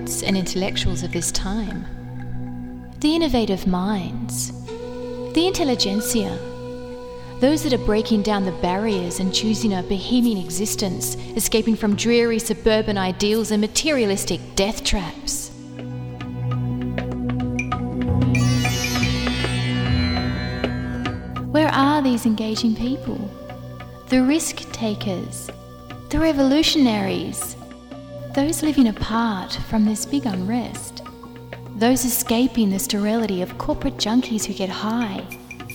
poets and intellectuals of this time, the innovative minds, the intelligentsia, those that are breaking down the barriers and choosing a bohemian existence, escaping from dreary suburban ideals and materialistic death traps. Where are these engaging people? The risk takers, the revolutionaries, those living apart from this big unrest, those escaping the sterility of corporate junkies who get high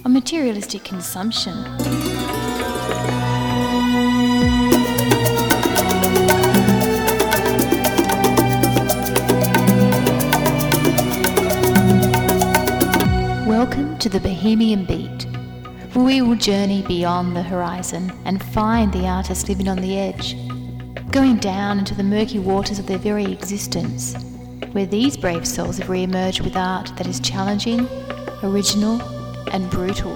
on materialistic consumption. Welcome to the Bohemian Beat, where we will journey beyond the horizon and find the artists living on the edge, going down into the murky waters of their very existence, where these brave souls have re-emerged with art that is challenging, original, and brutal.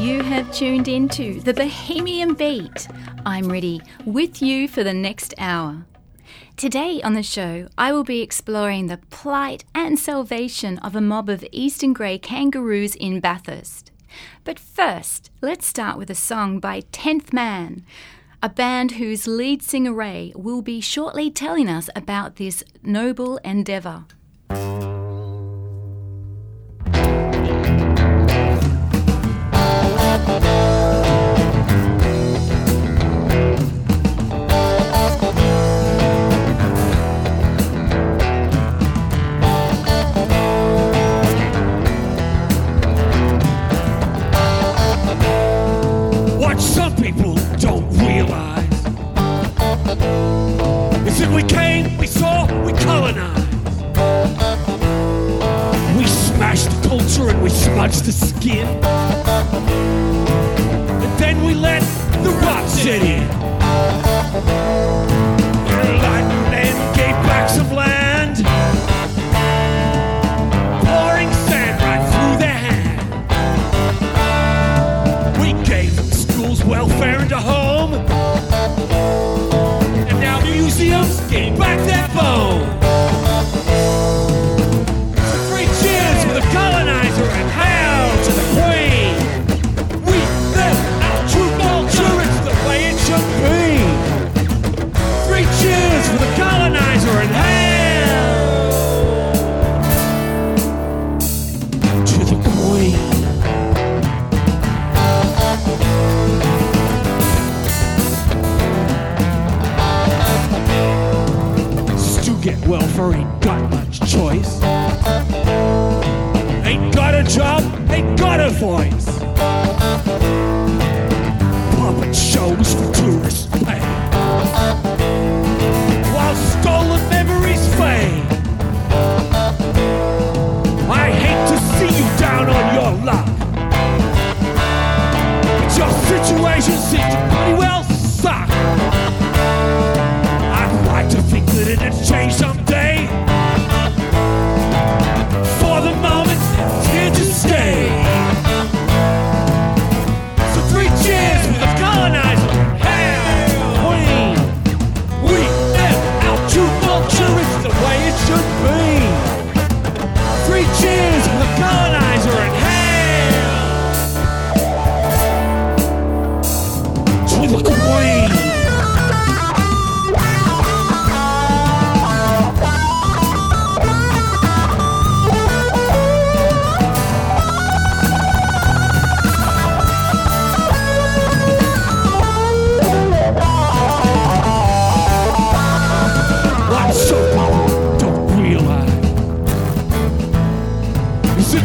You have tuned into The Bohemian Beat. I'm Riddy, with you for the next hour. Today on the show, I will be exploring the plight and salvation of a mob of eastern grey kangaroos in Bathurst. But first, let's start with a song by 10th Man, a band whose lead singer Ray will be shortly telling us about this noble endeavour. We came, we saw, we colonized. We smashed the culture and we smudged the skin. And then we let the rot sit in. Enlightened men gave back some land, pouring sand right through their hand. We gave them schools, welfare and a home. Museums gave back their phone. Three cheers for the colonizer and hail to the queen. We live our true culture, it's the way it should be. Three cheers for the colonizer and hail to the queen. Get welfare, ain't got much choice. Ain't got a job, ain't got a voice. Puppet shows for tourists pay, while stolen memories fade. I hate to see you down on your luck, but your situation seems to pretty well suck. To think that it'll change someday. For the moment, it's here to stay. So three cheers for the colonizer. Hail, queen. We live our true culture, it's the way it should be. Three cheers for the colonizer and hail to the queen.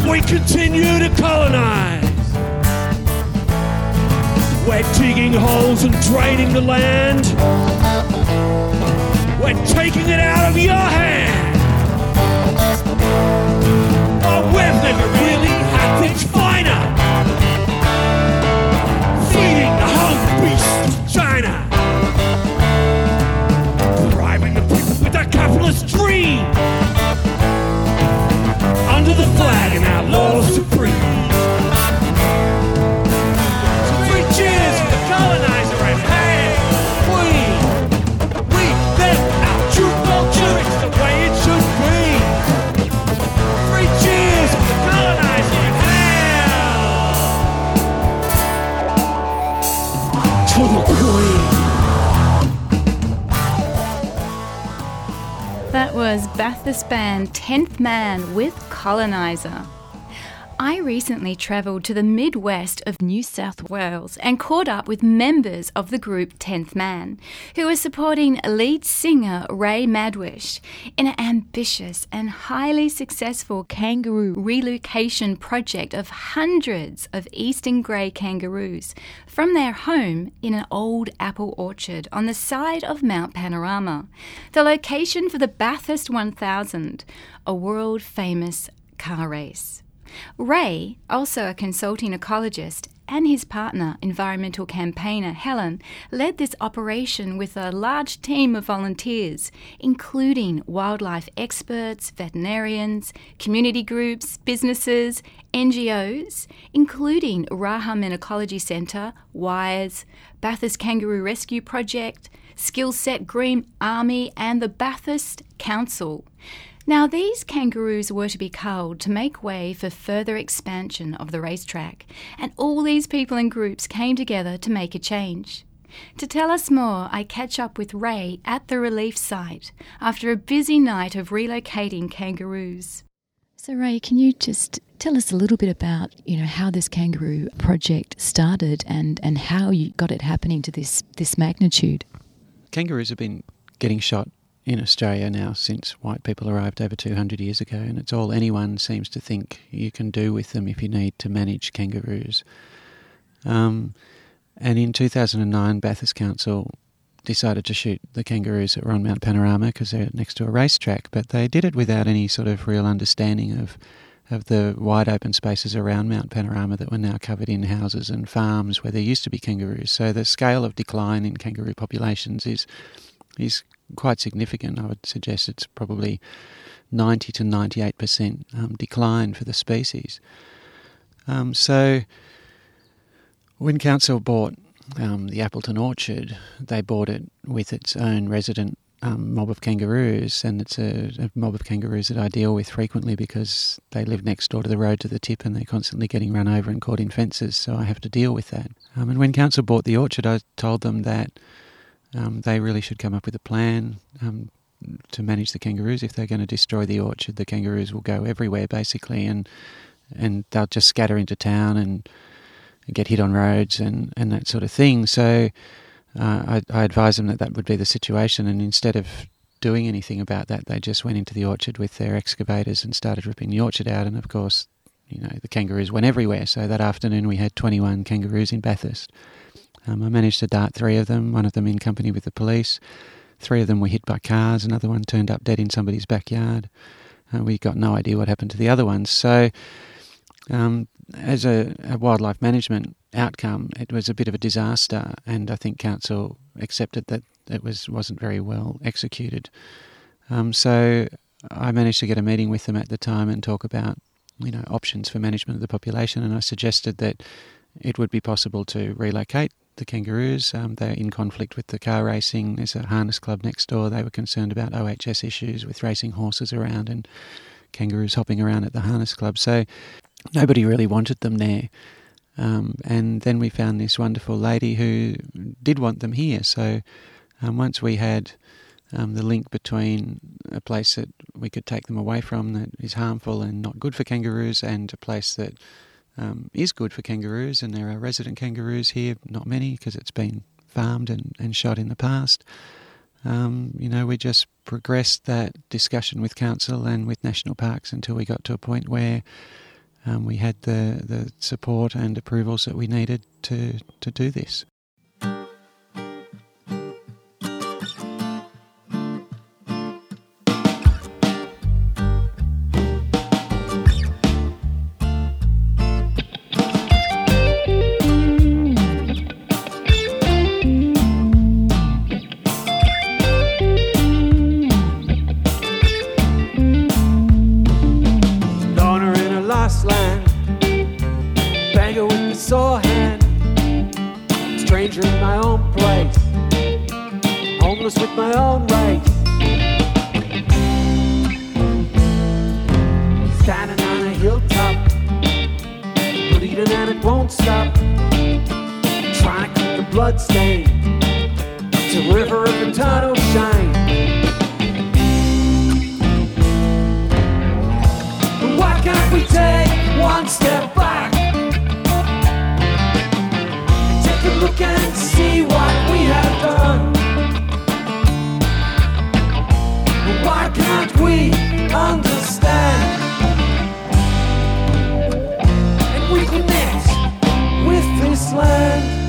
We continue to colonize. We're digging holes and draining the land. We're taking it out of your hand. Oh, we've never really had things finer. Feeding the hungry beast of China, bribing the people with our capitalist dream. Under the flag and our laws supreme. So three cheers for the colonizer and hail, queen. We live our That was Bathurst band Tenth Man with Colonizer. I recently travelled to the Midwest of New South Wales and caught up with members of the group Tenth Man, who are supporting lead singer Ray Madwish in an ambitious and highly successful kangaroo relocation project of hundreds of eastern grey kangaroos from their home in an old apple orchard on the side of Mount Panorama, the location for the Bathurst 1000, a world-famous car race. Ray, also a consulting ecologist, and his partner, environmental campaigner Helen, led this operation with a large team of volunteers, including wildlife experts, veterinarians, community groups, businesses, NGOs, including Rahamin Ecology Centre, WIRES, Bathurst Kangaroo Rescue Project, Skillset Green Army and the Bathurst Council. Now, these kangaroos were to be culled to make way for further expansion of the racetrack, and all these people and groups came together to make a change. To tell us more, I catch up with Ray at the relief site after a busy night of relocating kangaroos. So, Ray, can you just tell us a little bit about, how this kangaroo project started and how you got it happening to this magnitude? Kangaroos have been getting shot in Australia now since white people arrived over 200 years ago, and it's all anyone seems to think you can do with them if you need to manage kangaroos. And in 2009, Bathurst Council decided to shoot the kangaroos that were on Mount Panorama because they're next to a racetrack, but they did it without any sort of real understanding of the wide open spaces around Mount Panorama that were now covered in houses and farms where there used to be kangaroos. So the scale of decline in kangaroo populations is quite significant. I would suggest it's probably 90 to 98% decline for the species. So when Council bought the Appleton Orchard, they bought it with its own resident mob of kangaroos, and it's a mob of kangaroos that I deal with frequently because they live next door to the road to the tip and they're constantly getting run over and caught in fences, so I have to deal with that. And when Council bought the orchard, I told them that they really should come up with a plan to manage the kangaroos. If they're going to destroy the orchard, the kangaroos will go everywhere basically, and they'll just scatter into town and get hit on roads and that sort of thing. So I advised them that would be the situation, and instead of doing anything about that, they just went into the orchard with their excavators and started ripping the orchard out, and of course, the kangaroos went everywhere. So that afternoon we had 21 kangaroos in Bathurst. I managed to dart 3 of them, one of them in company with the police. 3 of them were hit by cars, another one turned up dead in somebody's backyard. We got no idea what happened to the other ones. So as a wildlife management outcome, it was a bit of a disaster, and I think Council accepted that it wasn't very well executed. So I managed to get a meeting with them at the time and talk about options for management of the population, and I suggested that it would be possible to relocate the kangaroos. They're in conflict with the car racing. There's a harness club next door. They were concerned about OHS issues with racing horses around and kangaroos hopping around at the harness club. So nobody really wanted them there. And then we found this wonderful lady who did want them here. So once we had the link between a place that we could take them away from that is harmful and not good for kangaroos and a place that is good for kangaroos, and there are resident kangaroos here, not many because it's been farmed and shot in the past. We just progressed that discussion with Council and with National Parks until we got to a point where we had the support and approvals that we needed to do this. Bloodstain to river of eternal shine. can't we understand? And we connect with this land.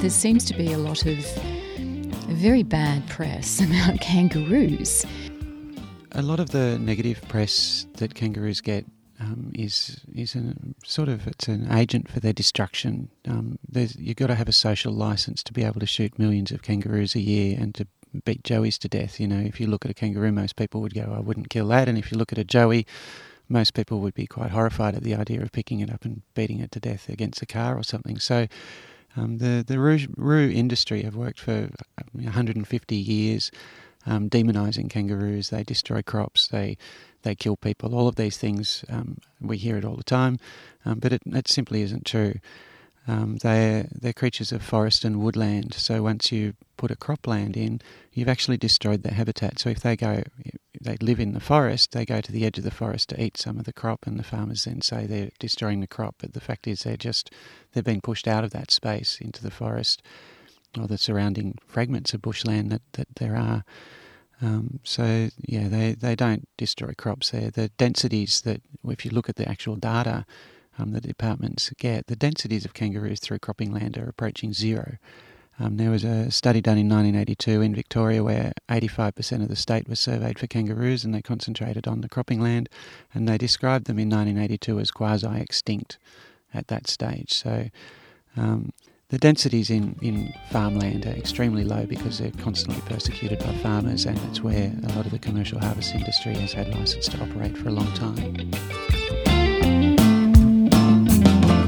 There seems to be a lot of very bad press about kangaroos. A lot of the negative press that kangaroos get is an agent for their destruction. You've got to have a social license to be able to shoot millions of kangaroos a year and to beat joeys to death. You know, if you look at a kangaroo, most people would go, I wouldn't kill that. And if you look at a joey, most people would be quite horrified at the idea of picking it up and beating it to death against a car or something. So the roo industry have worked for 150 years demonising kangaroos. They destroy crops, they kill people, all of these things. We hear it all the time, but it simply isn't true. They're creatures of forest and woodland, so once you put a cropland in, you've actually destroyed their habitat. So if they live in the forest, they go to the edge of the forest to eat some of the crop, and the farmers then say they're destroying the crop, but the fact is they're being pushed out of that space into the forest or the surrounding fragments of bushland that there are. They don't destroy crops there. The densities that, if you look at the actual data that departments get, the densities of kangaroos through cropping land are approaching zero. There was a study done in 1982 in Victoria where 85% of the state was surveyed for kangaroos, and they concentrated on the cropping land, and they described them in 1982 as quasi-extinct at that stage. So the densities in farmland are extremely low because they're constantly persecuted by farmers, and it's where a lot of the commercial harvest industry has had license to operate for a long time.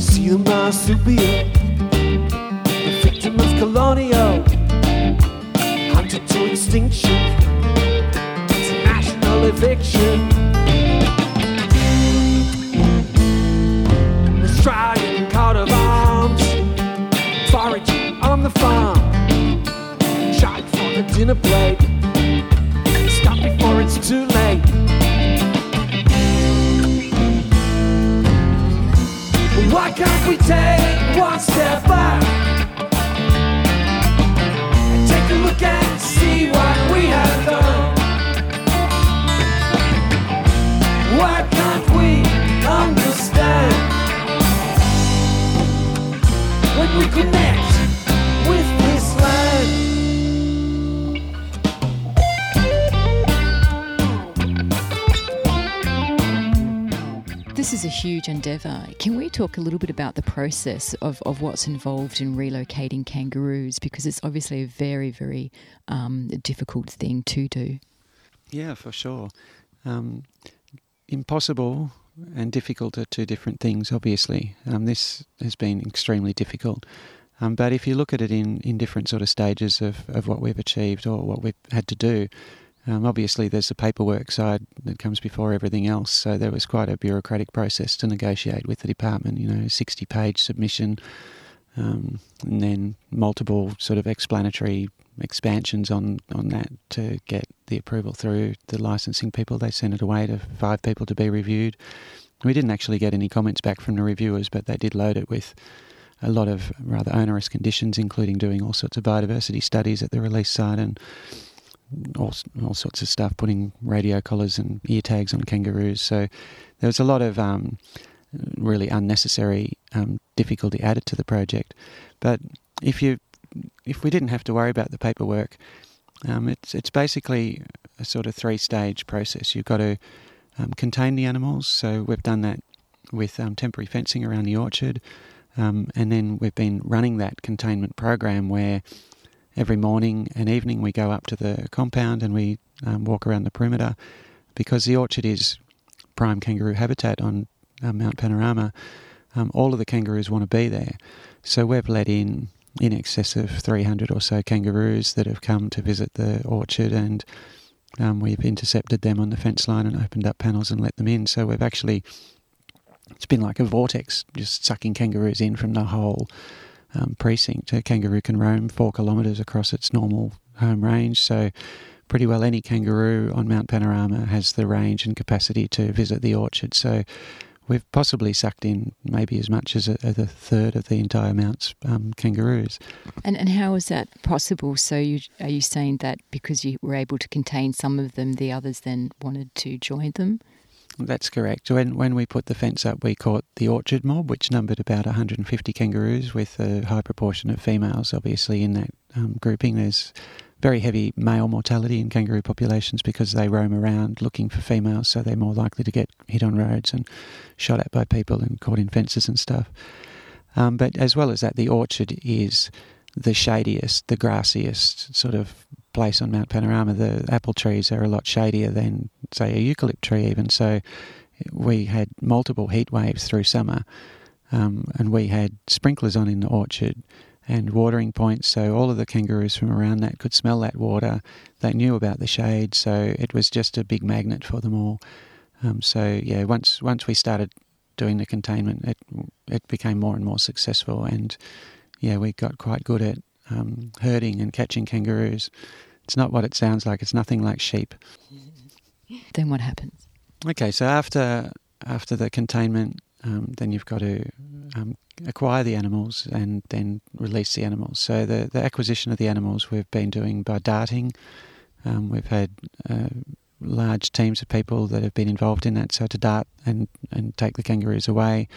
See the marsupial, the victim of colonial, hunted to extinction, international eviction. Australian coat of arms, foraging on the farm, tried for the dinner plate, stop before it's too late. Why can't we take one step back? Take a look and see what we have done. Why can't we understand? When we connect with this land. This is a huge endeavour. Can we talk a little bit about the process of what's involved in relocating kangaroos? Because it's obviously a very, very difficult thing to do. Yeah, for sure. Impossible and difficult are two different things, obviously. This has been extremely difficult. But if you look at it in different sort of stages of what we've achieved or what we've had to do, obviously there's the paperwork side that comes before everything else, so there was quite a bureaucratic process to negotiate with the department, 60-page submission, and then multiple sort of explanatory expansions on that to get the approval through the licensing people. They sent it away to 5 people to be reviewed. We didn't actually get any comments back from the reviewers, but they did load it with a lot of rather onerous conditions, including doing all sorts of biodiversity studies at the release site and all sorts of stuff, putting radio collars and ear tags on kangaroos. So there was a lot of really unnecessary difficulty added to the project. But if we didn't have to worry about the paperwork, it's basically a sort of 3-stage process. You've got to contain the animals. So we've done that with temporary fencing around the orchard. And then we've been running that containment program where every morning and evening we go up to the compound and we walk around the perimeter, because the orchard is prime kangaroo habitat on Mount Panorama. All of the kangaroos want to be there. So we've let in excess of 300 or so kangaroos that have come to visit the orchard, and we've intercepted them on the fence line and opened up panels and let them in. So we've actually, it's been like a vortex, just sucking kangaroos in from the whole precinct. A kangaroo can roam 4 kilometres across its normal home range, so pretty well any kangaroo on Mount Panorama has the range and capacity to visit the orchard. So We've possibly sucked in maybe as much as a third of the entire Mount's kangaroos. And how is that possible? So are you saying that because you were able to contain some of them, the others then wanted to join them? That's correct. When we put the fence up, we caught the orchard mob, which numbered about 150 kangaroos, with a high proportion of females, obviously, in that grouping. There's very heavy male mortality in kangaroo populations because they roam around looking for females, so they're more likely to get hit on roads and shot at by people and caught in fences and stuff. But as well as that, the orchard is the shadiest, the grassiest sort of place on Mount Panorama. The apple trees are a lot shadier than, say, a eucalypt tree even. So we had multiple heat waves through summer, and we had sprinklers on in the orchard and watering points, so all of the kangaroos from around that could smell that water. They knew about the shade, so it was just a big magnet for them all. Once we started doing the containment, it became more and more successful, and we got quite good at herding and catching kangaroos. It's not what it sounds like. It's nothing like sheep. Then what happens? Okay, so after the containment, then you've got to acquire the animals and then release the animals. So the acquisition of the animals we've been doing by darting. We've had large teams of people that have been involved in that, so to dart and take the kangaroos away.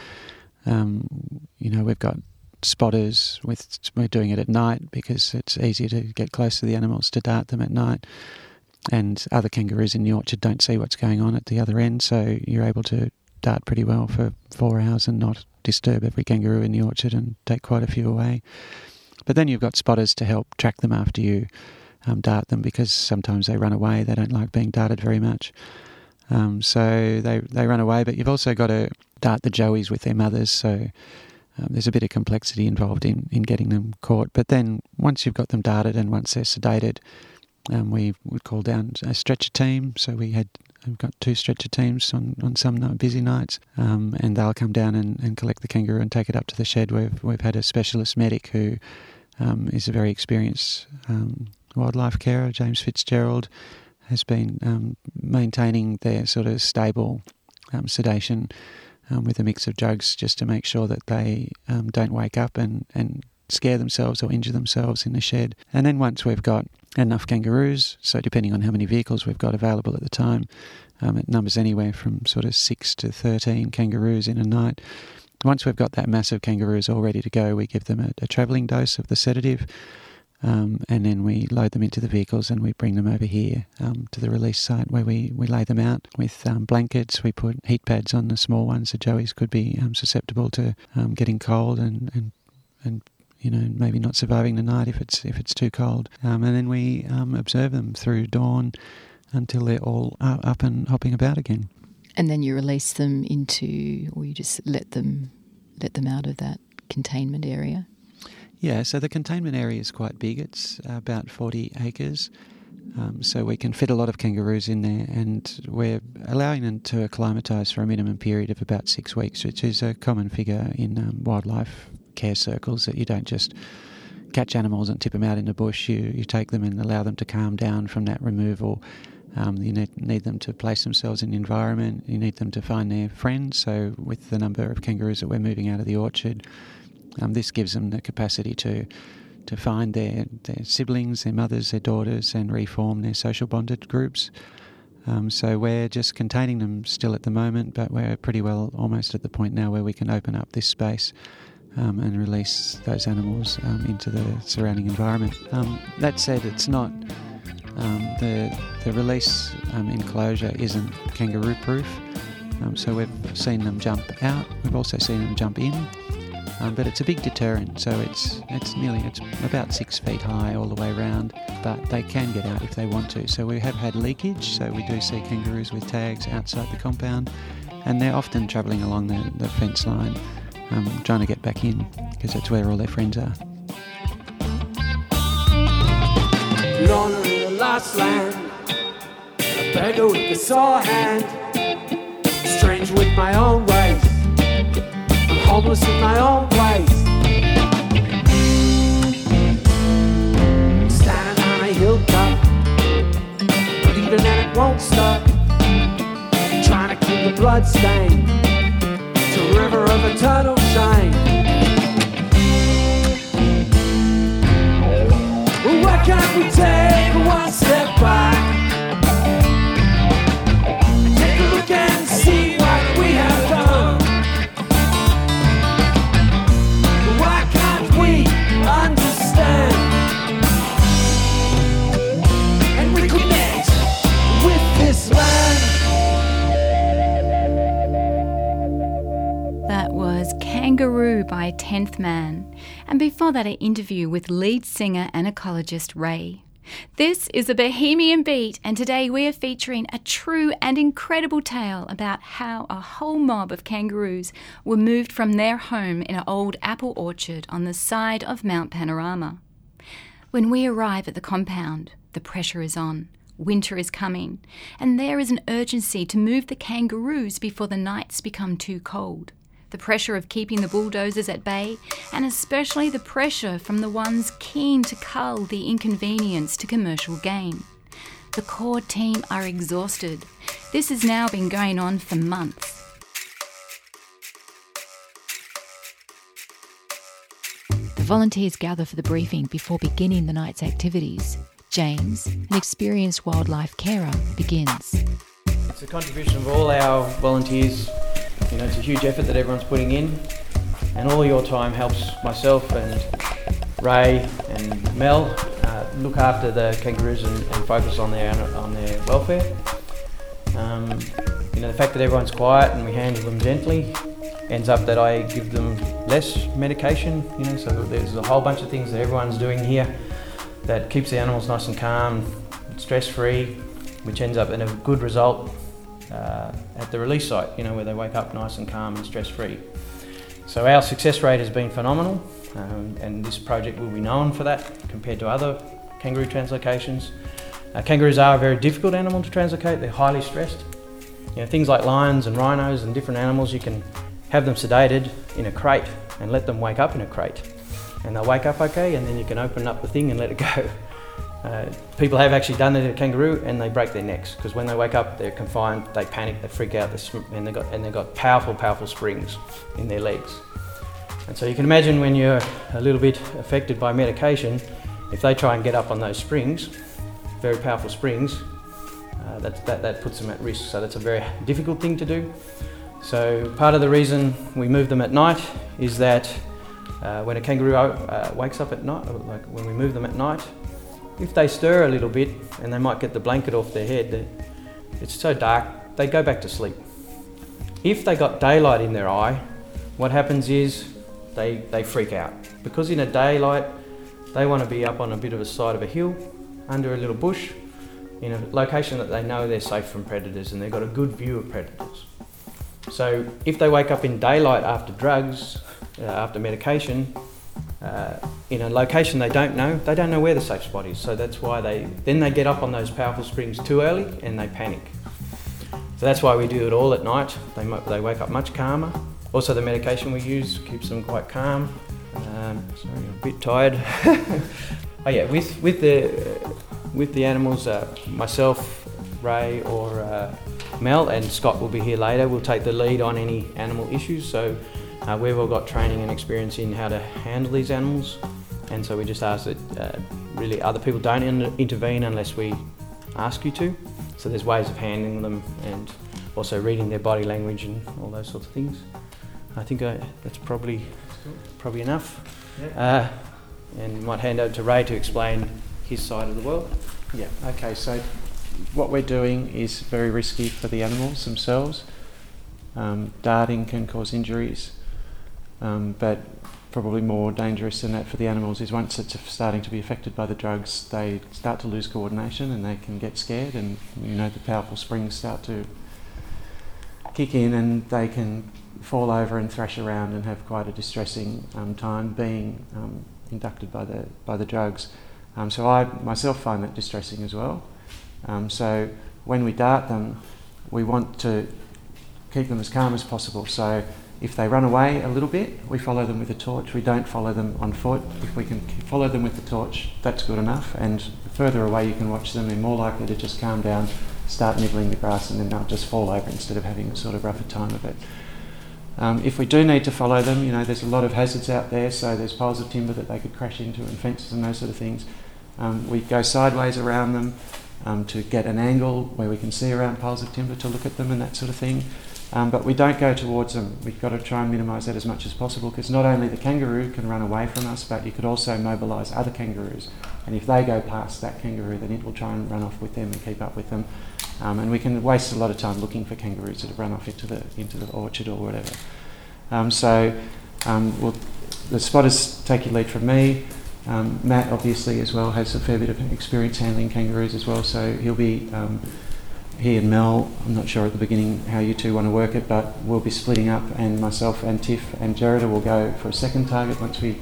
We've got spotters. We're doing it at night because it's easier to get close to the animals to dart them at night. And other kangaroos in the orchard don't see what's going on at the other end, so you're able to dart pretty well for 4 hours and not disturb every kangaroo in the orchard and take quite a few away. But then you've got spotters to help track them after you dart them, because sometimes they run away. They don't like being darted very much. So they run away, but you've also got to dart the joeys with their mothers, so there's a bit of complexity involved in getting them caught. But then once you've got them darted and once they're sedated, we would call down a stretcher team. So I've got two stretcher teams on some busy nights, and they'll come down and collect the kangaroo and take it up to the shed. We've had a specialist medic who is a very experienced wildlife carer. James Fitzgerald has been maintaining their sort of stable sedation with a mix of drugs, just to make sure that they don't wake up and scare themselves or injure themselves in the shed. And then once we've got enough kangaroos, so depending on how many vehicles we've got available at the time, it numbers anywhere from sort of 6 to 13 kangaroos in a night. Once we've got that mass of kangaroos all ready to go, we give them a travelling dose of the sedative, and then we load them into the vehicles and we bring them over here to the release site, where we lay them out with blankets. We put heat pads on the small ones. The joeys could be susceptible to getting cold and maybe not surviving the night if it's too cold. And then we observe them through dawn until they're all up and hopping about again. And then you release them or you just let them out of that containment area? Yeah, so the containment area is quite big. It's about 40 acres. So we can fit a lot of kangaroos in there, and we're allowing them to acclimatise for a minimum period of about 6 weeks, which is a common figure in wildlife care circles, that you don't just catch animals and tip them out in the bush. You take them and allow them to calm down from that removal. You need them to place themselves in the environment. You need them to find their friends. So with the number of kangaroos that we're moving out of the orchard, this gives them the capacity to find their siblings, their mothers, their daughters, and reform their social bonded groups. So we're just containing them still at the moment, but we're pretty well almost at the point now where we can open up this space and release those animals into the surrounding environment. That said, it's not the release enclosure isn't kangaroo proof, so we've seen them jump out. We've also seen them jump in, but it's a big deterrent. So it's about 6 feet high all the way around, but they can get out if they want to. So we have had leakage, so we do see kangaroos with tags outside the compound, and they're often travelling along the fence line, trying to get back in, because that's where all their friends are. Loner in the lost land, a beggar with a sore hand, strange with my own ways, I'm homeless in my own place. Standing on a hilltop, believing that it won't stop, trying to clean the bloodstain. of a turtle shine. Well, why can't we take one step back? And see what we have done. Why can't we understand and reconnect with this land? That was Kangaroo by Tenth Man, and before that an interview with lead singer and ecologist Ray. This is The Bohemian Beat, and today we are featuring a true and incredible tale about how a whole mob of kangaroos were moved from their home in an old apple orchard on the side of Mount Panorama. When we arrive at the compound, the pressure is on, winter is coming, and there is an urgency to move the kangaroos before the nights become too cold. The pressure of keeping the bulldozers at bay, and especially the pressure from the ones keen to cull the inconvenience to commercial gain. The core team are exhausted. This has now been going on for months. The volunteers gather for the briefing before beginning the night's activities. James, an experienced wildlife carer, begins. It's a contribution of all our volunteers. You know, it's a huge effort that everyone's putting in, and all your time helps myself and Ray and Mel look after the kangaroos and focus on their welfare. You know, the fact that everyone's quiet and we handle them gently ends up that I give them less medication. You know, so there's a whole bunch of things that everyone's doing here that keeps the animals nice and calm, stress-free, which ends up in a good result. At the release site, you know, where they wake up nice and calm and stress-free. So our success rate has been phenomenal, and this project will be known for that compared to other kangaroo translocations. Kangaroos are a very difficult animal to translocate. They're highly stressed. You know, things like lions and rhinos and different animals, you can have them sedated in a crate and let them wake up in a crate, and they'll wake up okay, and then you can open up the thing and let it go. People have actually done it to a kangaroo, and they break their necks, because when they wake up, they're confined, they panic, they freak out, and they've got powerful springs in their legs. And so you can imagine when you're a little bit affected by medication, if they try and get up on those springs, very powerful springs, that puts them at risk. So that's a very difficult thing to do. So part of the reason we move them at night is that when a kangaroo wakes up at night, like when we move them at night, if they stir a little bit, and they might get the blanket off their head, it's so dark, they go back to sleep. If they got daylight in their eye, what happens is they freak out. Because in a daylight, they want to be up on a bit of a side of a hill, under a little bush, in a location that they know they're safe from predators and they've got a good view of predators. So if they wake up in daylight after drugs, after medication, in a location they don't know where the safe spot is, so that's why they get up on those powerful springs too early and they panic. So that's why we do it all at night. They wake up much calmer. Also, the medication we use keeps them quite calm. Sorry, I'm a bit tired. Oh yeah, with the animals, myself, Ray, or Mel and Scott will be here later. We'll take the lead on any animal issues. So. We've all got training and experience in how to handle these animals, and so we just ask that really other people don't intervene unless we ask you to. So there's ways of handling them and also reading their body language and all those sorts of things. I think that's probably enough. Yeah. And might hand over to Ray to explain his side of the world. Yeah, okay, so what we're doing is very risky for the animals themselves. Darting can cause injuries. But probably more dangerous than that for the animals is once it's starting to be affected by the drugs, they start to lose coordination and they can get scared, and you know, the powerful springs start to kick in and they can fall over and thrash around and have quite a distressing time being inducted by the drugs. So I myself find that distressing as well. So when we dart them, we want to keep them as calm as possible. So if they run away a little bit, we follow them with a torch. We don't follow them on foot. If we can follow them with the torch, that's good enough. And the further away you can watch them, they're more likely to just calm down, start nibbling the grass, and then they'll just fall over instead of having a sort of rougher time of it. If we do need to follow them, you know, there's a lot of hazards out there, so there's piles of timber that they could crash into and fences and those sort of things. We go sideways around them to get an angle where we can see around piles of timber to look at them and that sort of thing. But we don't go towards them. We've got to try and minimise that as much as possible, because not only the kangaroo can run away from us, but you could also mobilise other kangaroos. And if they go past that kangaroo, then it will try and run off with them and keep up with them. And we can waste a lot of time looking for kangaroos that have run off into the orchard or whatever. The spotters take your lead from me. Matt, obviously, as well, has a fair bit of experience handling kangaroos as well, so he'll be... He and Mel, I'm not sure at the beginning how you two want to work it, but we'll be splitting up, and myself and Tiff and Gerrida will go for a second target once we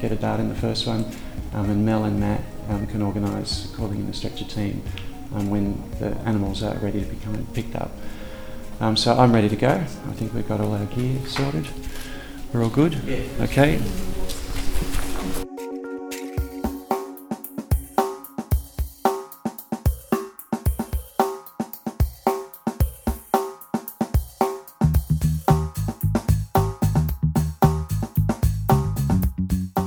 get a dart in the first one, and Mel and Matt can organise calling in the stretcher team when the animals are ready to be picked up. So I'm ready to go. I think we've got all our gear sorted. We're all good? Yeah. Okay.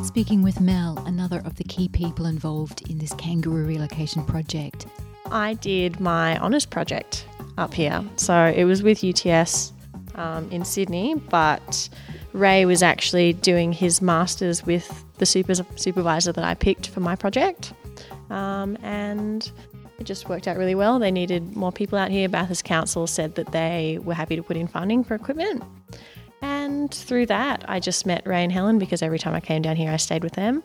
Speaking with Mel, another of the key people involved in this kangaroo relocation project. I did my honours project up here. So it was with UTS in Sydney, but Ray was actually doing his master's with the supervisor that I picked for my project. And it just worked out really well. They needed more people out here. Bathurst Council said that they were happy to put in funding for equipment. And through that, I just met Ray and Helen, because every time I came down here, I stayed with them.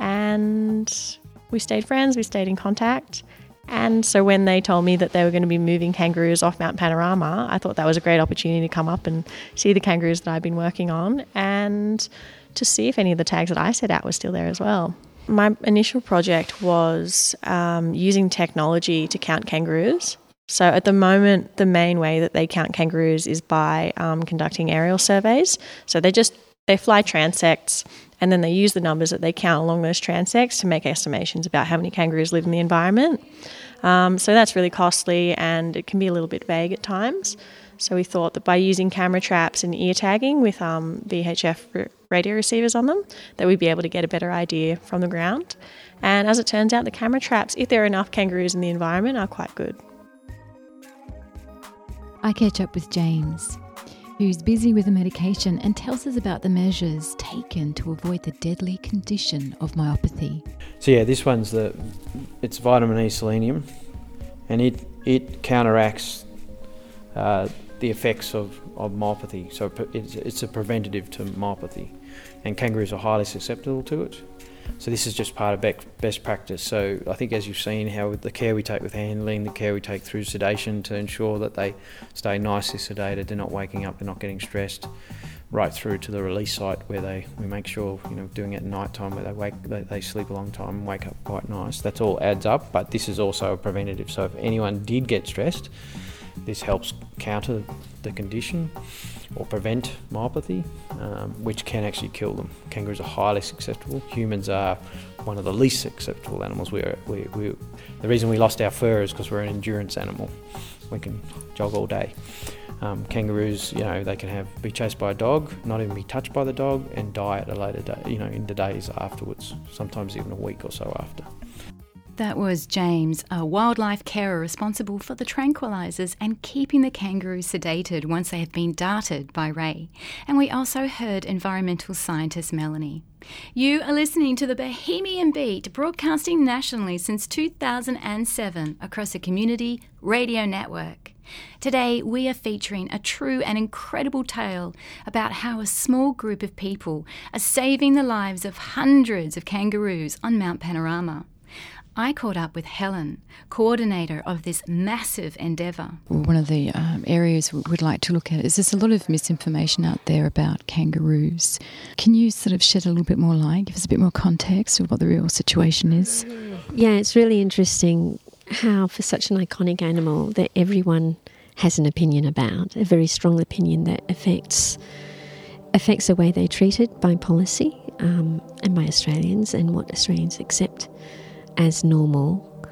And we stayed friends, we stayed in contact. And so when they told me that they were going to be moving kangaroos off Mount Panorama, I thought that was a great opportunity to come up and see the kangaroos that I've been working on and to see if any of the tags that I set out were still there as well. My initial project was using technology to count kangaroos. So at the moment, the main way that they count kangaroos is by conducting aerial surveys. So they fly transects, and then they use the numbers that they count along those transects to make estimations about how many kangaroos live in the environment. So that's really costly, and it can be a little bit vague at times. So we thought that by using camera traps and ear tagging with VHF radio receivers on them, that we'd be able to get a better idea from the ground. And as it turns out, the camera traps, if there are enough kangaroos in the environment, are quite good. I catch up with James, who's busy with a medication, and tells us about the measures taken to avoid the deadly condition of myopathy. So yeah, this one's it's vitamin E selenium, and it counteracts the effects of myopathy. So it's a preventative to myopathy, and kangaroos are highly susceptible to it. So this is just part of best practice. So I think, as you've seen, how the care we take with handling, the care we take through sedation to ensure that they stay nicely sedated, they're not waking up, they're not getting stressed, right through to the release site where we make sure, you know, doing it at night time where they sleep a long time and wake up quite nice. That's all adds up, but this is also a preventative. So if anyone did get stressed, this helps counter the condition or prevent myopathy, which can actually kill them. Kangaroos are highly susceptible. Humans are one of the least susceptible animals. The reason we lost our fur is because we're an endurance animal. We can jog all day. Kangaroos, you know, they can be chased by a dog, not even be touched by the dog, and die at a later day, you know, in the days afterwards, sometimes even a week or so after. That was James, a wildlife carer responsible for the tranquilizers and keeping the kangaroos sedated once they have been darted by Ray. And we also heard environmental scientist Melanie. You are listening to The Bohemian Beat, broadcasting nationally since 2007 across a community radio network. Today we are featuring a true and incredible tale about how a small group of people are saving the lives of hundreds of kangaroos on Mount Panorama. I caught up with Helen, coordinator of this massive endeavour. One of the areas we would like to look at is there's a lot of misinformation out there about kangaroos. Can you sort of shed a little bit more light, give us a bit more context of what the real situation is? Yeah, it's really interesting how for such an iconic animal that everyone has an opinion about, a very strong opinion that affects the way they're treated by policy and by Australians and what Australians accept as normal,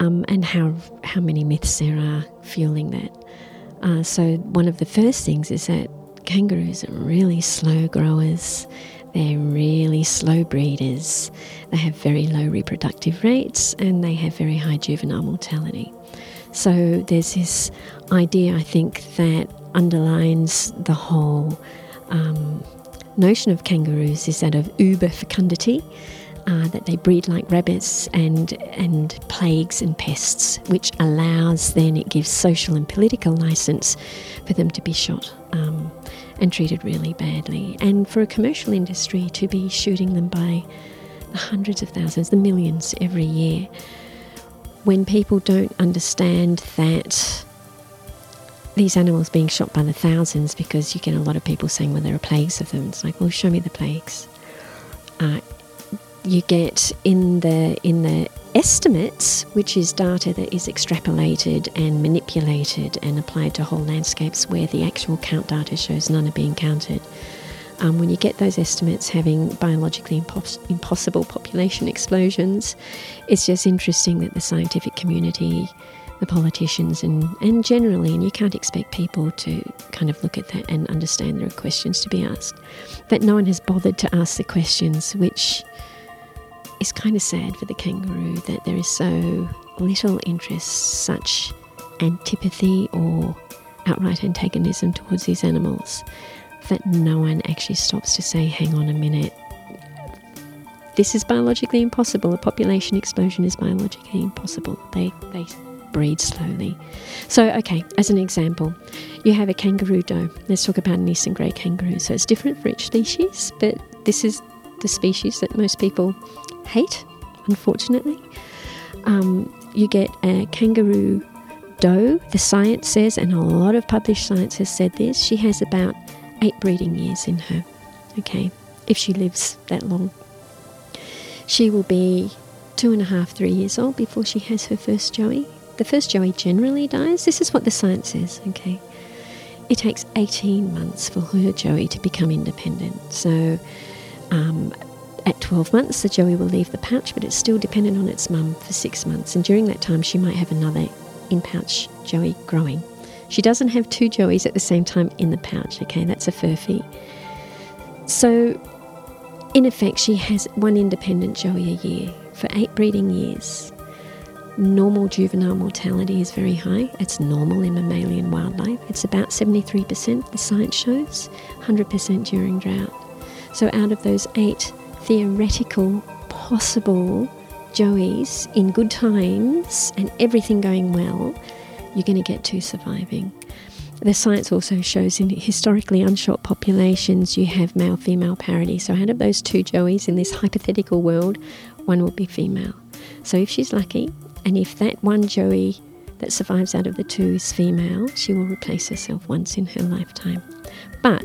and how many myths there are fueling that. So one of the first things is that Kangaroos are really slow growers. They're really slow breeders. They have very low reproductive rates and they have very high juvenile mortality. So there's this idea, I think, that underlines the whole notion of kangaroos is that of uber fecundity, that they breed like rabbits and plagues and pests, which allows then it gives social and political license for them to be shot and treated really badly. And for a commercial industry to be shooting them by the hundreds of thousands, the millions every year, when people don't understand that these animals being shot by the thousands, because you get a lot of people saying, well, there are plagues of them. It's like, well, show me the plagues. You get in the estimates, which is data that is extrapolated and manipulated and applied to whole landscapes where the actual count data shows none are being counted. When you get those estimates having biologically impossible population explosions, it's just interesting that the scientific community, the politicians and generally, and you can't expect people to kind of look at that and understand there are questions to be asked, that no one has bothered to ask the questions, which is kind of sad for the kangaroo, that there is so little interest, such antipathy or outright antagonism towards these animals, that no one actually stops to say, hang on a minute, this is biologically impossible. A population explosion is biologically impossible. They breed slowly. So, okay, as an example, you have a kangaroo doe. Let's talk about an eastern grey kangaroo. So it's different for each species, but this is the species that most people hate, unfortunately. You get a kangaroo doe. The science says, and a lot of published science has said this, she has about 8 breeding years in her, okay, if she lives that long. She will be 2.5, 3 years old before she has her first joey. The first joey generally dies. This is what the science says, okay. It takes 18 months for her joey to become independent. So at 12 months, the joey will leave the pouch, but it's still dependent on its mum for 6 months. And during that time, she might have another in-pouch joey growing. She doesn't have 2 joeys at the same time in the pouch, okay? That's a furphy. So, in effect, she has 1 independent joey a year for 8 breeding years. Normal juvenile mortality is very high. It's normal in mammalian wildlife. It's about 73%, the science shows, 100% during drought. So out of those 8 theoretical possible joeys in good times and everything going well, you're going to get 2 surviving. The science also shows in historically unshot populations you have male-female parity. So out of those 2 joeys in this hypothetical world, 1 will be female. So if she's lucky, and if that 1 joey that survives out of the 2 is female, she will replace herself once in her lifetime. But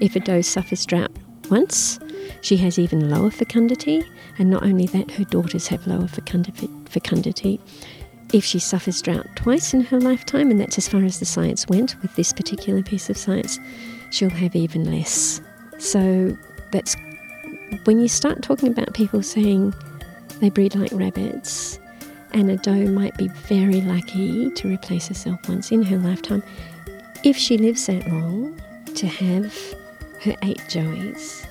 if a doe suffers drought once, she has even lower fecundity, and not only that, her daughters have lower fecundity. If she suffers drought twice in her lifetime, and that's as far as the science went with this particular piece of science, she'll have even less. So that's when you start talking about people saying they breed like rabbits, and a doe might be very lucky to replace herself once in her lifetime, if she lives that long, to have her 8 joeys.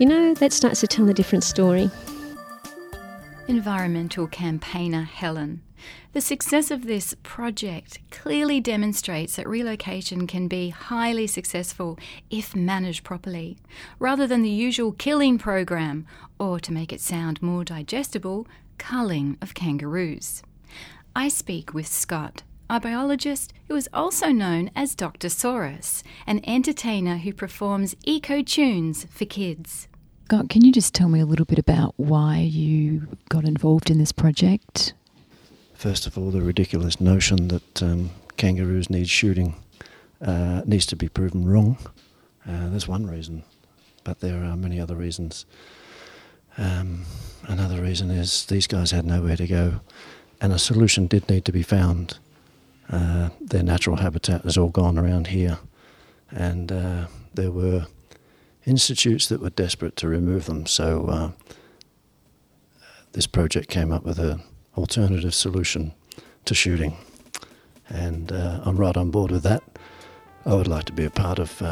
You know, that starts to tell a different story. Environmental campaigner Helen. The success of this project clearly demonstrates that relocation can be highly successful if managed properly, rather than the usual killing program, or to make it sound more digestible, culling of kangaroos. I speak with Scott, a biologist who is also known as Dr. Saurus, an entertainer who performs eco-tunes for kids. Scott, can you just tell me a little bit about why you got involved in this project? First of all, the ridiculous notion that kangaroos need shooting needs to be proven wrong. That's one reason, but there are many other reasons. Another reason is these guys had nowhere to go, and a solution did need to be found. Their natural habitat was all gone around here, and there were institutes that were desperate to remove them, so this project came up with an alternative solution to shooting, and I'm right on board with that. I would like to be a part of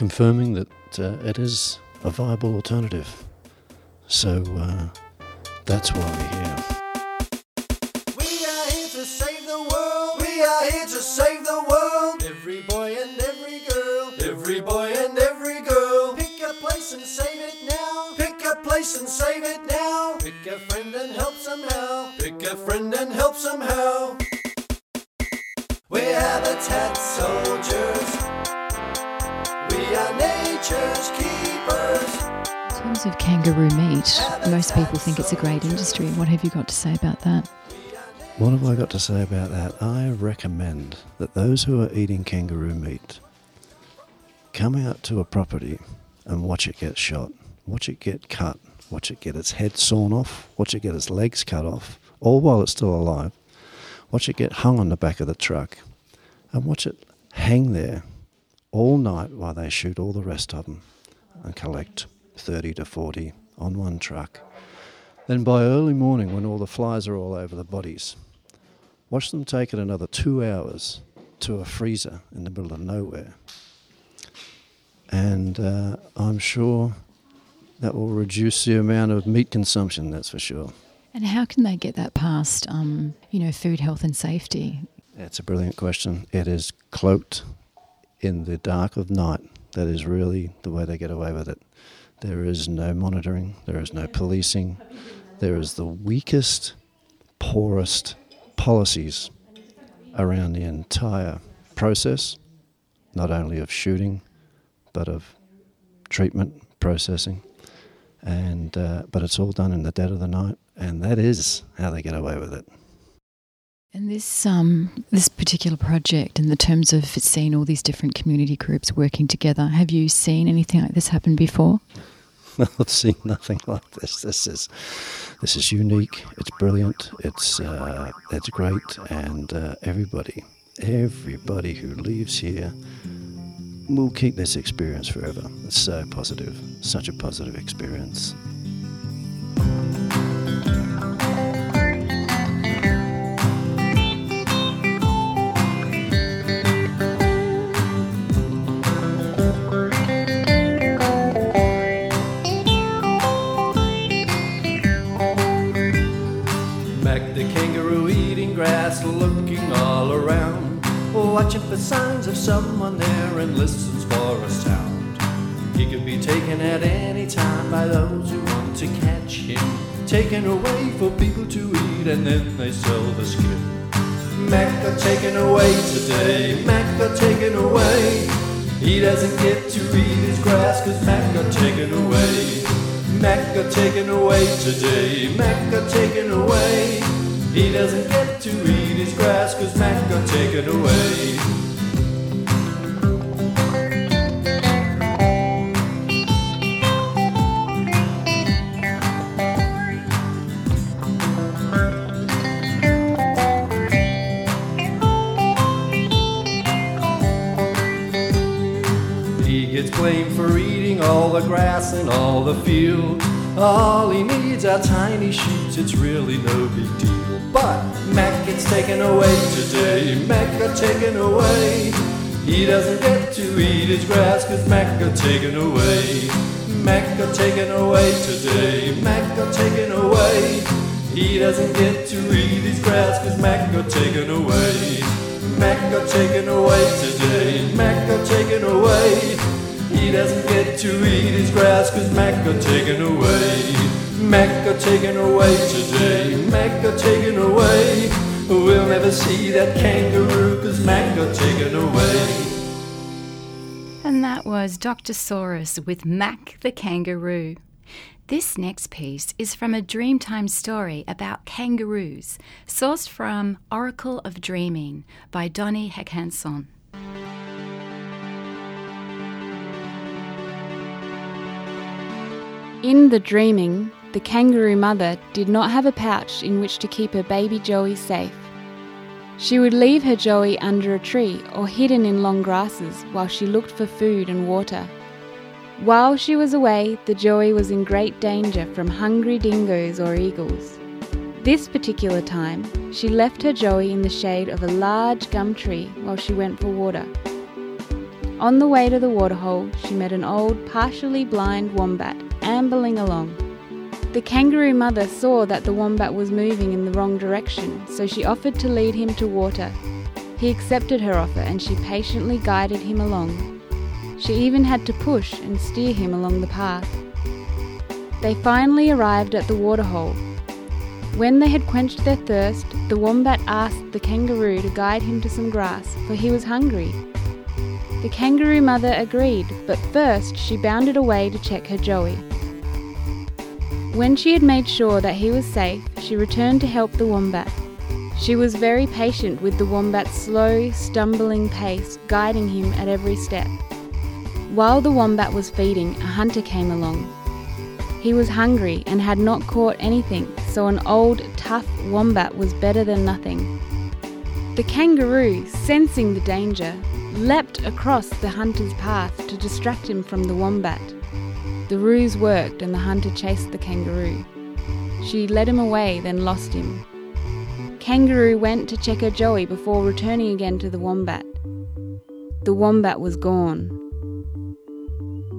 confirming that it is a viable alternative. So that's why we're here. We are here to save the world. We are here to save the world. Every boy and every girl. Every boy and every girl. Pick a place and save it now. Pick a place and save it now. Pick a friend and help somehow. Pick a friend and help somehow. We're habitat soldiers. We are nature's keepers. In terms of kangaroo meat, most people think it's a great industry. What have you got to say about that? What have I got to say about that? I recommend that those who are eating kangaroo meat come out to a property and watch it get shot, watch it get cut, watch it get its head sawn off, watch it get its legs cut off, all while it's still alive, watch it get hung on the back of the truck, and watch it hang there all night while they shoot all the rest of them and collect 30 to 40 on one truck. Then by early morning, when all the flies are all over the bodies, watch them take it another 2 hours to a freezer in the middle of nowhere. And I'm sure that will reduce the amount of meat consumption, that's for sure. And how can they get that past, food, health and safety? That's a brilliant question. It is cloaked in the dark of night. That is really the way they get away with it. There is no monitoring, there is no policing, there is the weakest, poorest policies around the entire process, not only of shooting, but of treatment, processing, and but it's all done in the dead of the night, and that is how they get away with it. And this particular project, in the terms of seeing all these different community groups working together, have you seen anything like this happen before? No, I've seen nothing like this. This is unique. It's brilliant. It's great. And everybody who leaves here will keep this experience forever. It's so positive. Such a positive experience. Watching for signs of someone there and listens for a sound. He could be taken at any time by those who want to catch him, taken away for people to eat, and then they sell the skin. Mac got taken away today, Mac got taken away. He doesn't get to eat his grass cause Mac got taken away. Mac got taken away today, Mac got taken away. He doesn't get to eat his grass cause Mac got taken away. He gets blamed for eating all the grass and all the field. All he needs are tiny sheets, it's really no big deal. But Mac gets taken away today, Mac got taken away. He doesn't get to eat his grass cause Mac got taken away. Mac got taken away today, Mac got taken away. He doesn't get to eat his grass cause Mac got taken away. Mac got taken away today, Mac got taken away. He doesn't get to eat his grass cause Mac got taken away. Mac got taken away today, Mac got taken away. We'll never see that kangaroo cause Mac got taken away. And that was Dr. Saurus with Mac the Kangaroo. This next piece is from a Dreamtime story about kangaroos, sourced from Oracle of Dreaming by Donnie Heghanson. In the dreaming, the kangaroo mother did not have a pouch in which to keep her baby joey safe. She would leave her joey under a tree or hidden in long grasses while she looked for food and water. While she was away, the joey was in great danger from hungry dingoes or eagles. This particular time, she left her joey in the shade of a large gum tree while she went for water. On the way to the waterhole, she met an old, partially blind wombat ambling along. The kangaroo mother saw that the wombat was moving in the wrong direction, so she offered to lead him to water. He accepted her offer and she patiently guided him along. She even had to push and steer him along the path. They finally arrived at the waterhole. When they had quenched their thirst, the wombat asked the kangaroo to guide him to some grass, for he was hungry. The kangaroo mother agreed, but first she bounded away to check her joey. When she had made sure that he was safe, she returned to help the wombat. She was very patient with the wombat's slow, stumbling pace, guiding him at every step. While the wombat was feeding, a hunter came along. He was hungry and had not caught anything, so an old, tough wombat was better than nothing. The kangaroo, sensing the danger, leapt across the hunter's path to distract him from the wombat. The ruse worked and the hunter chased the kangaroo. She led him away, then lost him. Kangaroo went to check her joey before returning again to the wombat. The wombat was gone.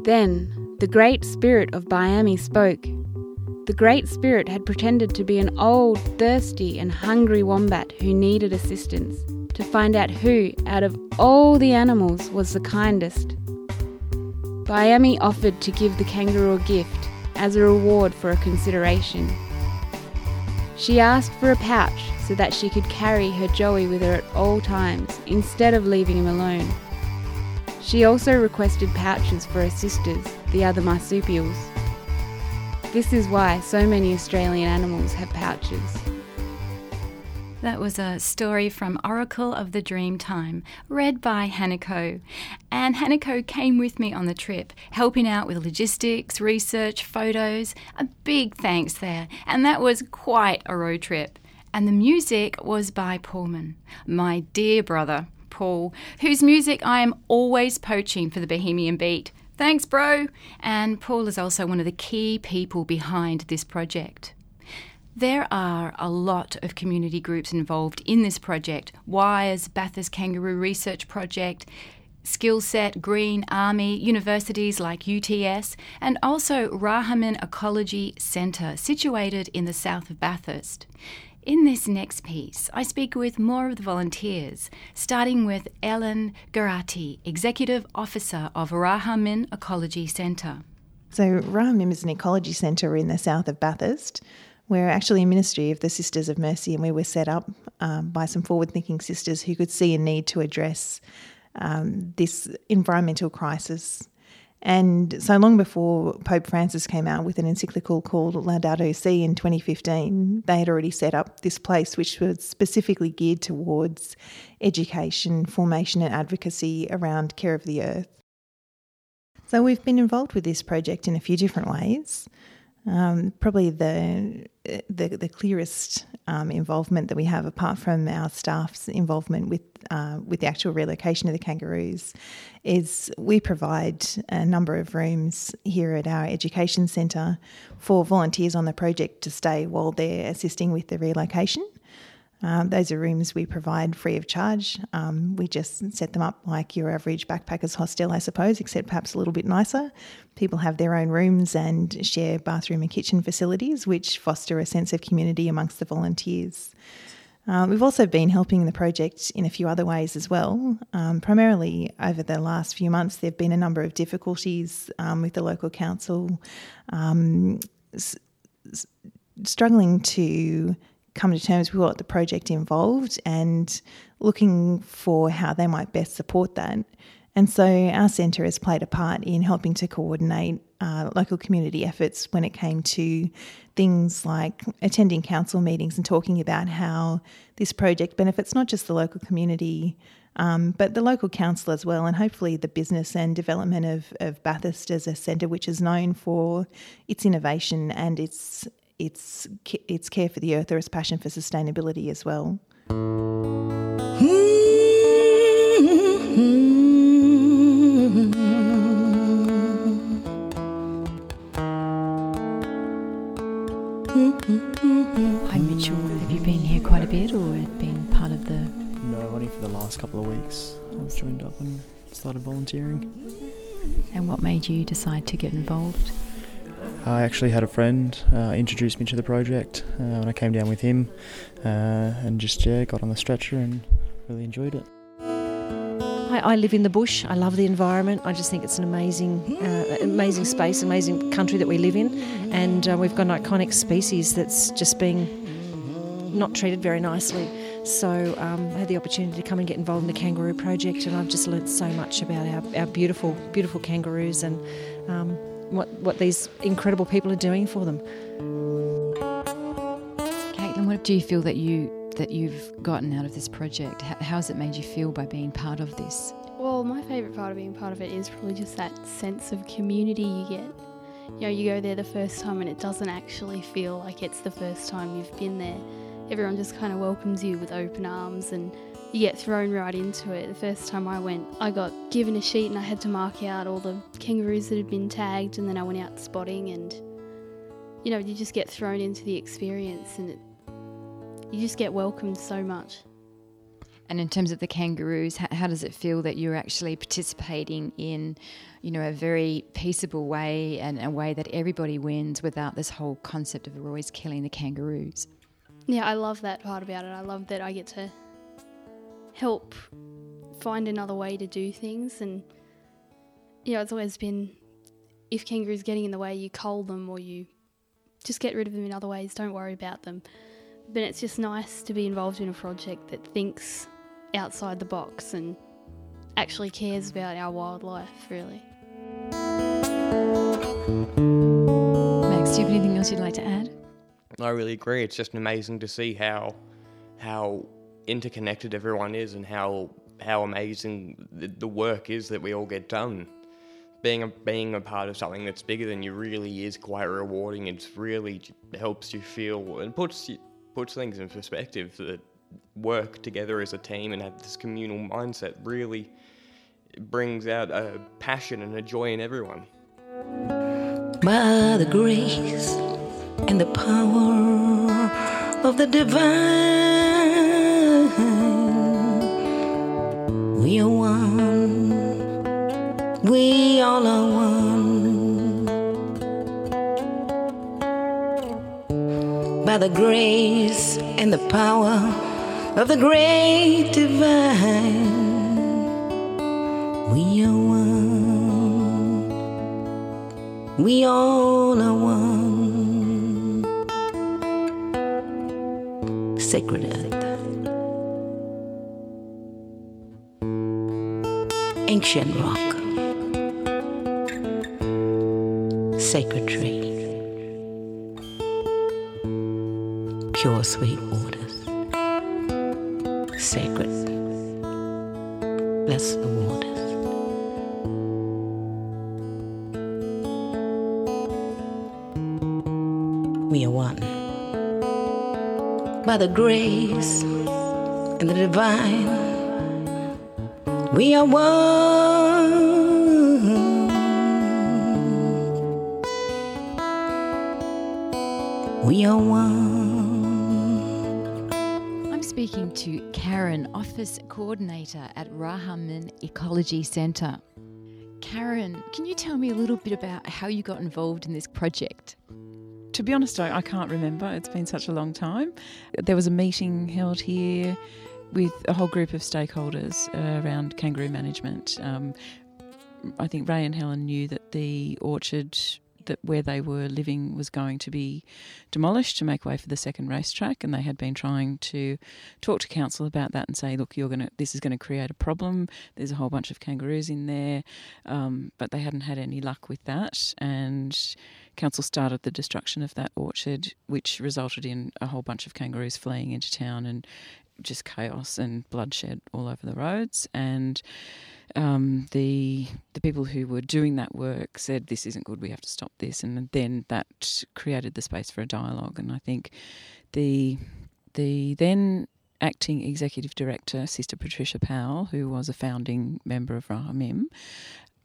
Then, the Great Spirit of Biami spoke. The Great Spirit had pretended to be an old, thirsty and hungry wombat who needed assistance, to find out who, out of all the animals, was the kindest. Biami offered to give the kangaroo a gift as a reward for a consideration. She asked for a pouch so that she could carry her joey with her at all times, instead of leaving him alone. She also requested pouches for her sisters, the other marsupials. This is why so many Australian animals have pouches. That was a story from Oracle of the Dream Time, read by Hanako. And Hanako came with me on the trip, helping out with logistics, research, photos. A big thanks there. And that was quite a road trip. And the music was by Paulman, my dear brother, Paul, whose music I am always poaching for the Bohemian Beat. Thanks, bro. And Paul is also one of the key people behind this project. There are a lot of community groups involved in this project. WIRES, Bathurst Kangaroo Research Project, Skillset Green Army, universities like UTS, and also Rahamin Ecology Centre, situated in the south of Bathurst. In this next piece, I speak with more of the volunteers, starting with Ellen Gerati, Executive Officer of Rahamin Ecology Centre. So Rahamin is an ecology centre in the south of Bathurst. We're actually a ministry of the Sisters of Mercy, and we were set up by some forward-thinking sisters who could see a need to address this environmental crisis. And so long before Pope Francis came out with an encyclical called Laudato Si in 2015, they had already set up this place which was specifically geared towards education, formation and advocacy around care of the earth. So we've been involved with this project in a few different ways. Probably the clearest involvement that we have, apart from our staff's involvement with the actual relocation of the kangaroos, is we provide a number of rooms here at our education centre for volunteers on the project to stay while they're assisting with the relocation. Those are rooms we provide free of charge. We just set them up like your average backpackers hostel, I suppose, except perhaps a little bit nicer. People have their own rooms and share bathroom and kitchen facilities, which foster a sense of community amongst the volunteers. We've also been helping the project in a few other ways as well. Primarily over the last few months, there have been a number of difficulties with the local council struggling to come to terms with what the project involved and looking for how they might best support that. And so our centre has played a part in helping to coordinate local community efforts when it came to things like attending council meetings and talking about how this project benefits not just the local community but the local council as well, and hopefully the business and development of Bathurst as a centre which is known for its innovation and its care for the earth or its passion for sustainability as well. Hi Mitchell, have you been here quite a bit or been part of the... No, only for the last couple of weeks I've joined up and started volunteering. And what made you decide to get involved? I actually had a friend introduce me to the project and I came down with him and just got on the stretcher and really enjoyed it. I live in the bush. I love the environment. I just think it's an amazing space, amazing country that we live in, and we've got an iconic species that's just being not treated very nicely. So I had the opportunity to come and get involved in the Kangaroo Project, and I've just learnt so much about our beautiful, beautiful kangaroos and what these incredible people are doing for them. Caitlin, what do you feel that you've gotten out of this project? How has it made you feel by being part of this? Well, my favourite part of being part of it is probably just that sense of community you get. You know, you go there the first time and it doesn't actually feel like it's the first time you've been there. Everyone just kind of welcomes you with open arms and you get thrown right into it. The first time I went, I got given a sheet and I had to mark out all the kangaroos that had been tagged, and then I went out spotting, and, you know, you just get thrown into the experience and you just get welcomed so much. And in terms of the kangaroos, how does it feel that you're actually participating in, you know, a very peaceable way and a way that everybody wins without this whole concept of always killing the kangaroos? Yeah, I love that part about it. I love that I get to help find another way to do things, and, you know, it's always been, if kangaroos getting in the way, you cull them or you just get rid of them in other ways, don't worry about them. But it's just nice to be involved in a project that thinks outside the box and actually cares about our wildlife, really. Max, do you have anything else you'd like to add? I really agree. It's just amazing to see how interconnected everyone is and how amazing the work is that we all get done. Being a part of something that's bigger than you really is quite rewarding. It really helps you feel and puts things in perspective, that work together as a team and have this communal mindset really brings out a passion and a joy in everyone. By the grace and the power of the divine, we are one, we all are one. By the grace and the power of the great divine, we are one, we all are one. Sacred earth, ancient rock, sacred tree, pure sweet waters, sacred, bless the waters. We are one. By the grace and the divine, we are one. We are one. Speaking to Karen, Office Coordinator at Rahamin Ecology Centre. Karen, can you tell me a little bit about how you got involved in this project? To be honest, I can't remember. It's been such a long time. There was a meeting held here with a whole group of stakeholders around kangaroo management. I think Ray and Helen knew that the orchard that where they were living was going to be demolished to make way for the second racetrack, and they had been trying to talk to council about that and say, look, this is going to create a problem, there's a whole bunch of kangaroos in there, but they hadn't had any luck with that, and council started the destruction of that orchard, which resulted in a whole bunch of kangaroos fleeing into town and just chaos and bloodshed all over the roads. And the people who were doing that work said, this isn't good, we have to stop this. And then that created the space for a dialogue. And I think the then acting executive director, Sister Patricia Powell, who was a founding member of Rahamim,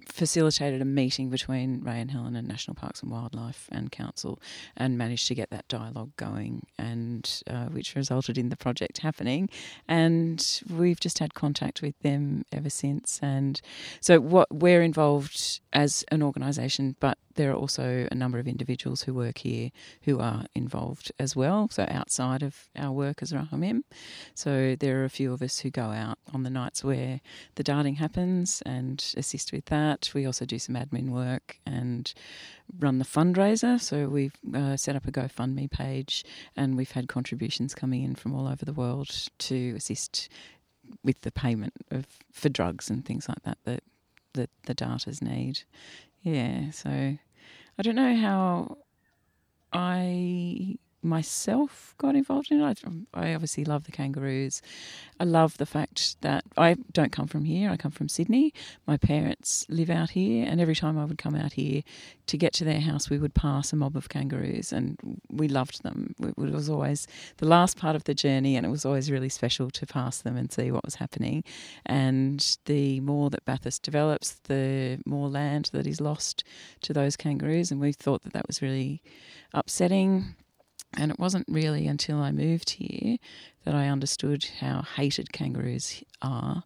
facilitated a meeting between Ray and Helen and National Parks and Wildlife and Council, and managed to get that dialogue going, and which resulted in the project happening. And we've just had contact with them ever since. And so what we're involved as an organisation, but there are also a number of individuals who work here who are involved as well, so outside of our work as Rahamim. So there are a few of us who go out on the nights where the darting happens and assist with that. We also do some admin work and run the fundraiser. So we've set up a GoFundMe page, and we've had contributions coming in from all over the world to assist with the payment for drugs and things like that that the darters need. Yeah, so... I don't know how I myself got involved in it. I obviously love the kangaroos. I love the fact that I don't come from here. I come from Sydney. My parents live out here, and every time I would come out here to get to their house, we would pass a mob of kangaroos, and we loved them. It was always the last part of the journey, and it was always really special to pass them and see what was happening. And the more that Bathurst develops, the more land that is lost to those kangaroos, and we thought that that was really upsetting. And it wasn't really until I moved here that I understood how hated kangaroos are,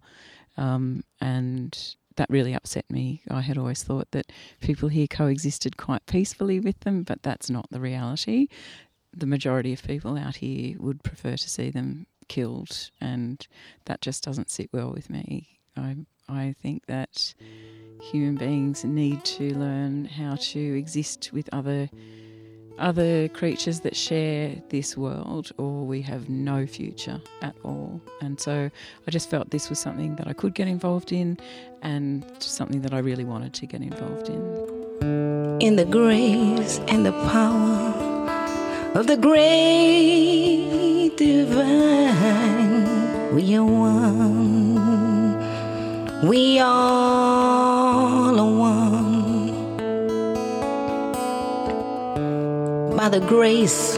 and that really upset me. I had always thought that people here coexisted quite peacefully with them, but that's not the reality. The majority of people out here would prefer to see them killed, and that just doesn't sit well with me. I think that human beings need to learn how to exist with other creatures that share this world, or we have no future at all. And so I just felt this was something that I could get involved in, and something that I really wanted to get involved in. In the grace and the power of the great divine, we are one. We all are one. By the grace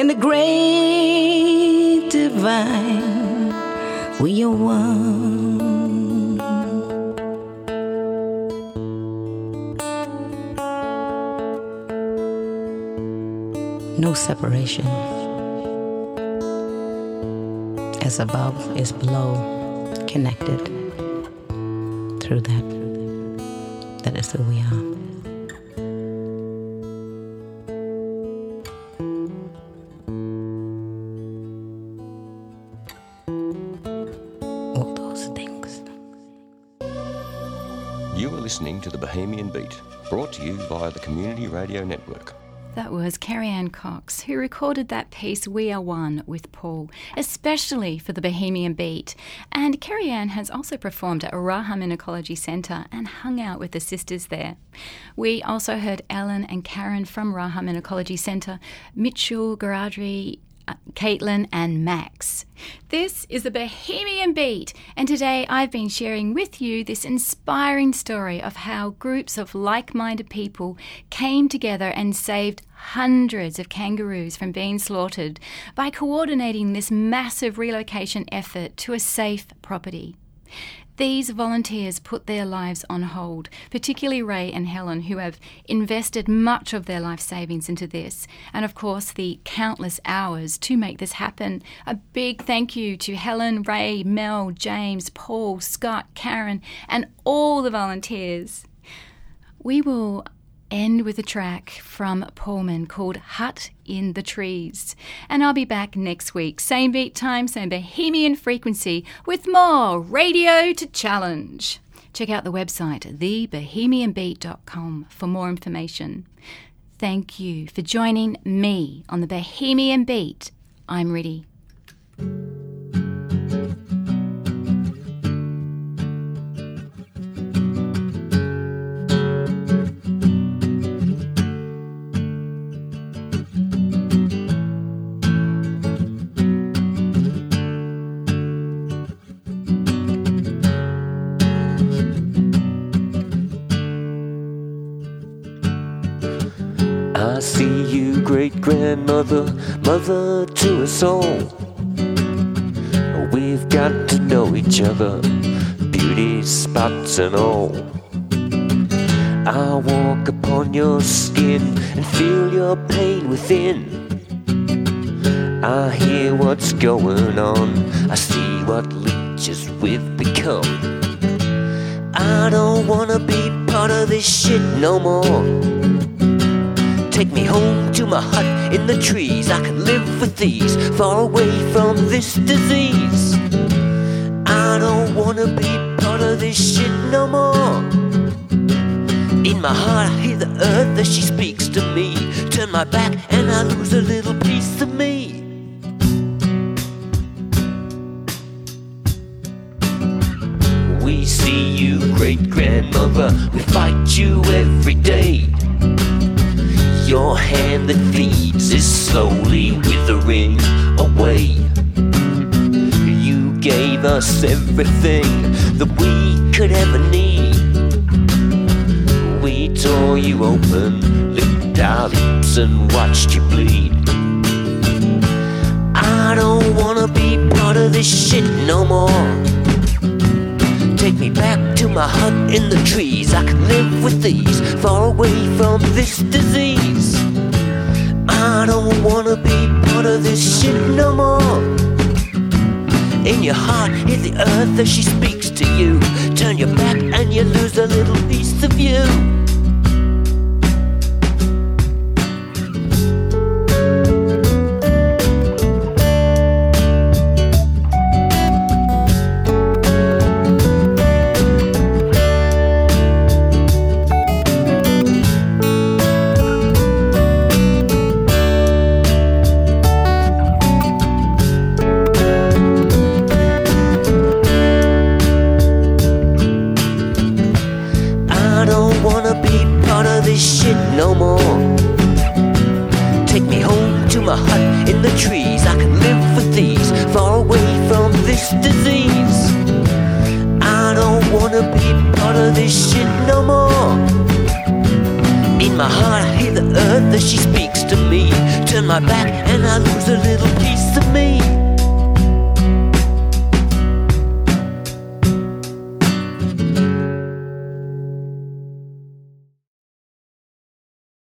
in the great divine, we are one. No separation, as above is below, connected through that is who we are. Listening to The Bohemian Beat, brought to you via the Community Radio Network. That was Carrie-Anne Cox, who recorded that piece, We Are One, with Paul, especially for The Bohemian Beat. And Carrie-Anne has also performed at Rahamin Ecology Centre and hung out with the sisters there. We also heard Ellen and Karen from Rahamin Ecology Centre, Mitchell, Gerati, Caitlin and Max. This is The Bohemian Beat, and today I've been sharing with you this inspiring story of how groups of like-minded people came together and saved hundreds of kangaroos from being slaughtered by coordinating this massive relocation effort to a safe property. These volunteers put their lives on hold, particularly Ray and Helen, who have invested much of their life savings into this, and of course the countless hours to make this happen. A big thank you to Helen, Ray, Mel, James, Paul, Scott, Karen, and all the volunteers. We will end with a track from Paulman called Hut in the Trees. And I'll be back next week, same beat time, same Bohemian frequency, with more Radio to Challenge. Check out the website, thebohemianbeat.com, for more information. Thank you for joining me on The Bohemian Beat. I'm Riddy. I see you, great-grandmother, mother to us all. We've got to know each other. Beauty shitty spots and all. I walk upon your skin and feel your pain within. I hear what's going on, I see what leeches we've become. I don't wanna be part of this shit no more. Take me home to my hut in the trees, I can live with these, far away from this disease. I don't wanna be part of this shit no more. In my heart I hear the earth as she speaks to me. Turn my back and I lose a little piece of me. We see you, great-grandmother, we fight you every day. Your hand that feeds is slowly withering away. You gave us everything that we could ever need. We tore you open, licked our lips and watched you bleed. I don't wanna be part of this shit no more. Take me back to my hut in the trees, I can live with these, far away from this disease. I don't wanna be part of this shit no more. In your heart, hear the earth as she speaks to you. Turn your back and you lose a little piece of you. She speaks to me, turn my back and I lose a little piece of me.